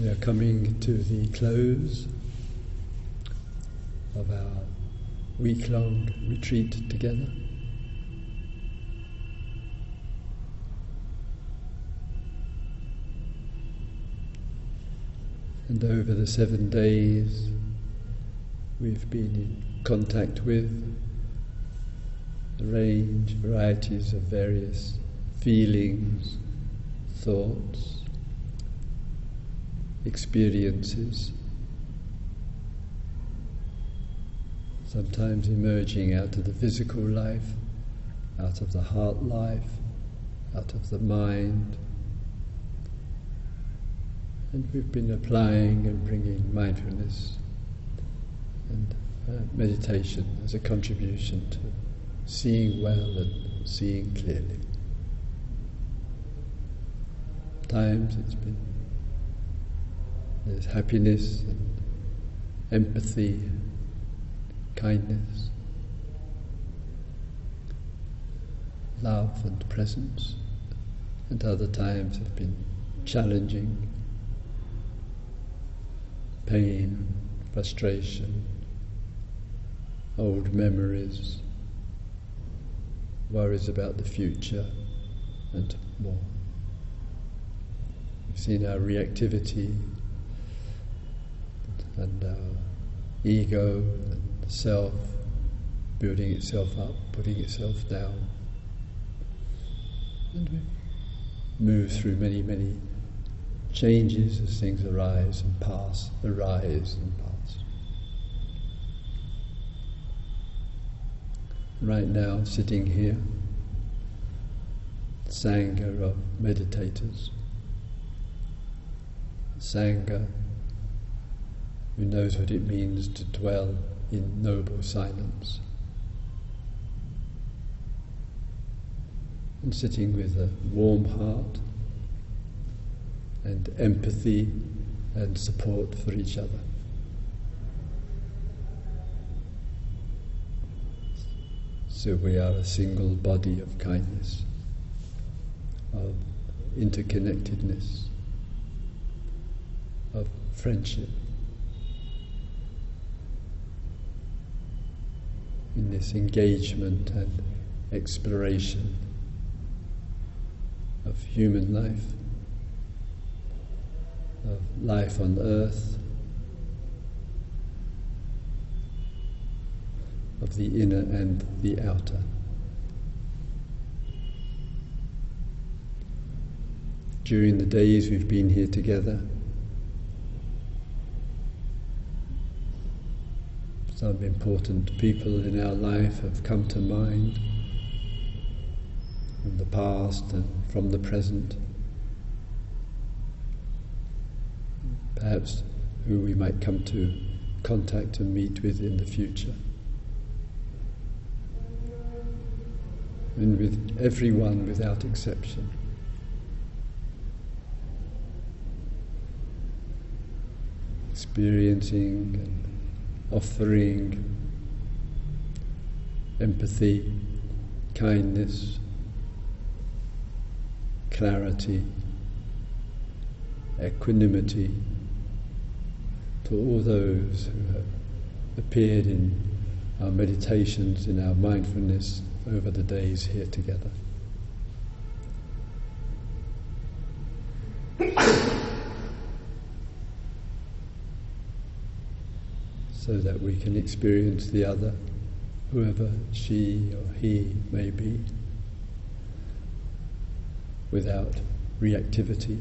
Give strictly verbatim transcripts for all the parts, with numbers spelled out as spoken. We are coming to the close of our week-long retreat together. And over the seven days we've been in contact with a range, varieties of various feelings, thoughts, experiences, sometimes emerging out of the physical life, out of the heart life, out of the mind. And we've been applying and bringing mindfulness and uh, meditation as a contribution to seeing well and seeing clearly. At times it's been there's happiness and empathy and kindness, love and presence, and other times have been challenging, pain, frustration, old memories, worries about the future and more. We've seen our reactivity and our ego and the self building itself up, putting itself down. And we move through many, many changes as things arise and pass, arise and pass. Right now, sitting here, the Sangha of meditators, the Sangha who knows what it means to dwell in noble silence. And sitting with a warm heart and empathy and support for each other. So we are a single body of kindness, of interconnectedness, of friendship. In this engagement and exploration of human life, of life on earth, of the inner and the outer. During the days we've been here together, some important people in our life have come to mind from the past and from the present, perhaps who we might come to contact and meet with in the future. And with everyone without exception, experiencing and offering empathy, kindness, clarity, equanimity to all those who have appeared in our meditations, in our mindfulness over the days here together. So that we can experience the other, whoever she or he may be, without reactivity,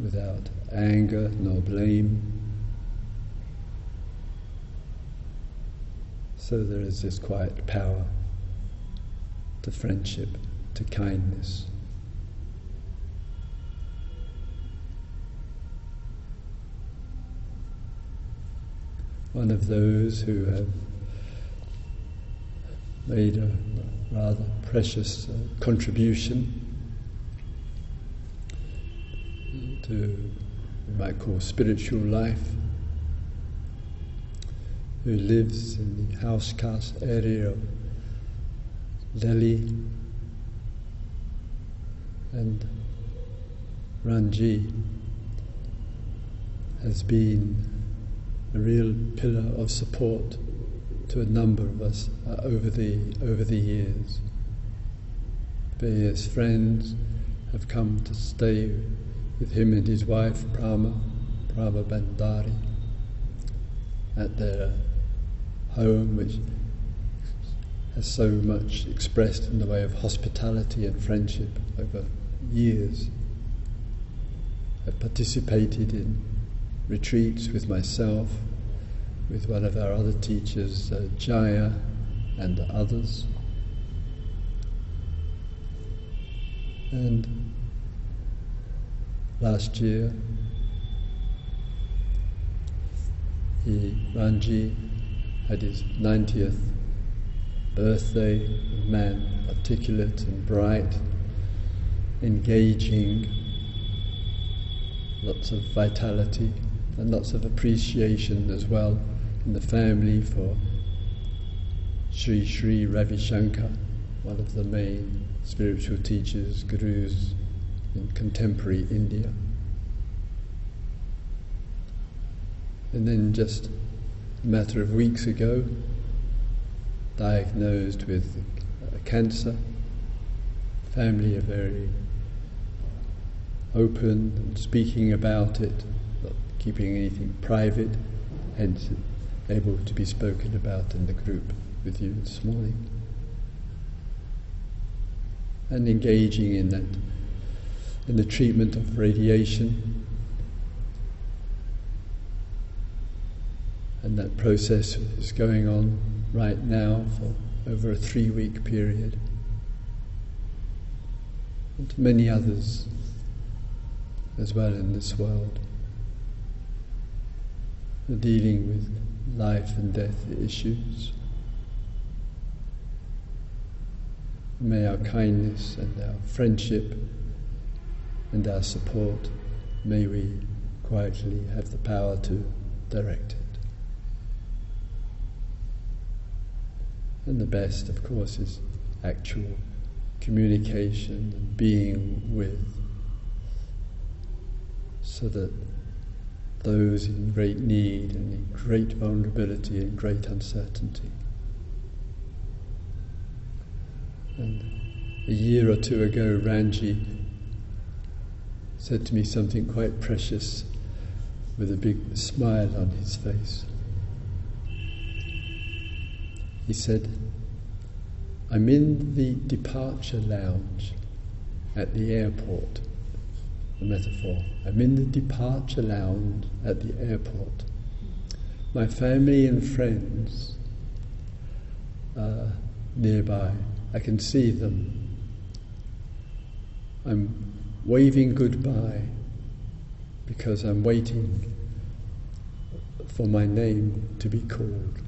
without anger nor blame. So there is this quiet power to friendship, to kindness. One of those who have made a rather precious uh, contribution to, we might call, spiritual life, who lives in the house caste area of Delhi and Ranji, has been a real pillar of support to a number of us uh, over the over the years. Various friends have come to stay with him and his wife, Prama, Prama Bandhari, at their home, which has so much expressed in the way of hospitality and friendship over years. I participated in retreats with myself, with one of our other teachers, uh, Jaya, and others. And last year, he, Ranji, had his ninetieth birthday, a man articulate and bright, engaging, lots of vitality and lots of appreciation as well in the family for Sri Sri Ravi Shankar, one of the main spiritual teachers, gurus in contemporary India. And then just a matter of weeks ago, diagnosed with cancer. Family are very open and speaking about it, not keeping anything private, hence able to be spoken about in the group with you this morning. And engaging in that, in the treatment of radiation, and that process is going on right now for over a three-week period, and many others as well in this world. The dealing with life and death issues. May our kindness and our friendship and our support, may we quietly have the power to direct it. And the best, of course, is actual communication and being with, so that those in great need and in great vulnerability and great uncertainty. And a year or two ago, Ranji said to me something quite precious with a big smile on his face. He said, "I'm in the departure lounge at the airport." A metaphor. I'm in the departure lounge at the airport. My family and friends are nearby. I can see them. I'm waving goodbye because I'm waiting for my name to be called.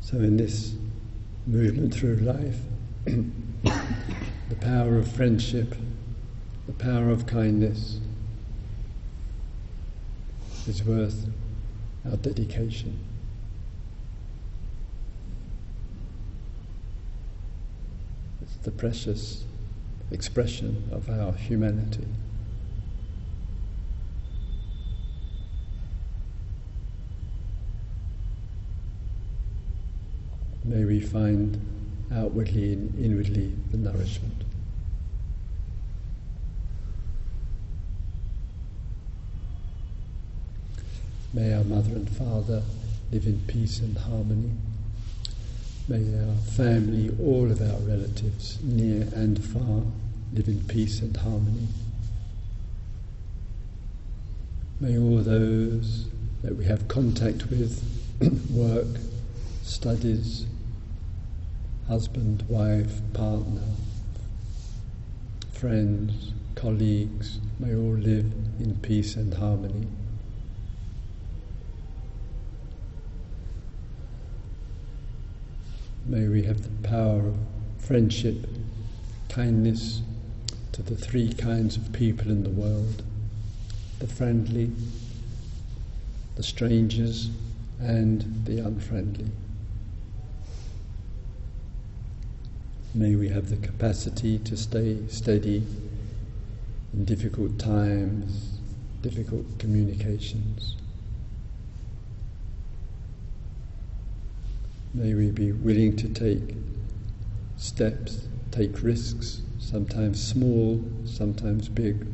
So in this movement through life, the power of friendship, the power of kindness is worth our dedication. It's the precious expression of our humanity. May we find outwardly and inwardly the nourishment. May our mother and father live in peace and harmony. May our family, all of our relatives, near and far, live in peace and harmony. May all those that we have contact with, work, studies, husband, wife, partner, friends, colleagues, may all live in peace and harmony. May we have the power of friendship, kindness to the three kinds of people in the world, the friendly, the strangers, and the unfriendly. May we have the capacity to stay steady in difficult times, difficult communications. May we be willing to take steps, take risks, sometimes small, sometimes big,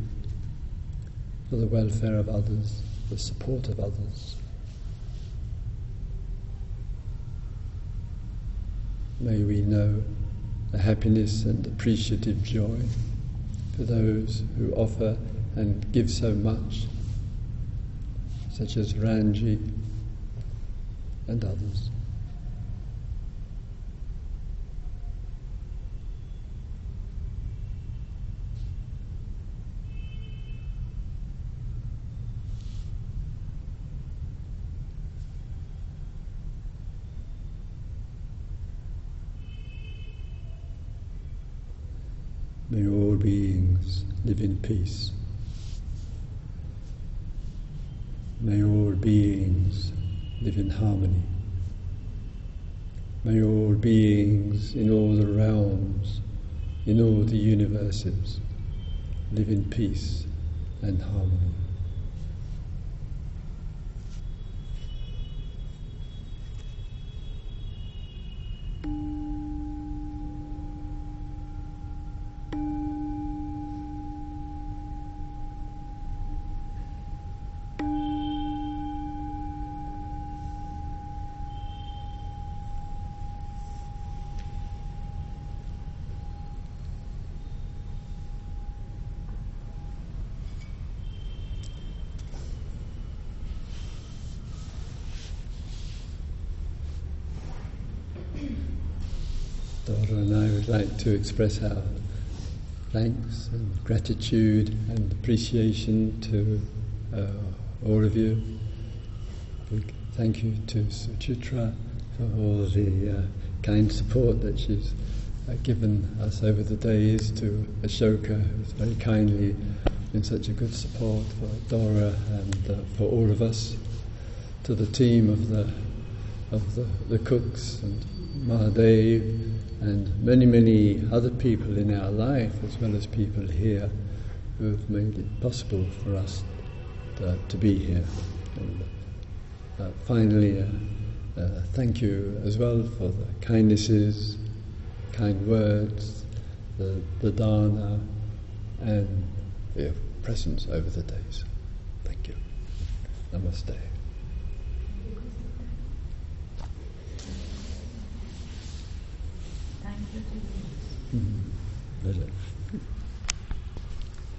for the welfare of others, the support of others. May we know a happiness and appreciative joy for those who offer and give so much, such as Ranji and others. May all beings live in peace. May all beings live in harmony. May all beings in all the realms, in all the universes, live in peace and harmony. Dora and I would like to express our thanks and gratitude and appreciation to uh, all of you. Big thank you to Suchitra for all the uh, kind support that she's uh, given us over the days, to Ashoka, who's very kindly been such a good support for Dora and uh, for all of us, to the team of the, of the, the cooks and Mahadev, and many, many other people in our life, as well as people here, who have made it possible for us to, to be here. And uh, finally, uh, uh, thank you as well for the kindnesses, kind words, the, the dana, and your presence over the days. Thank you. Namaste. Mm-hmm.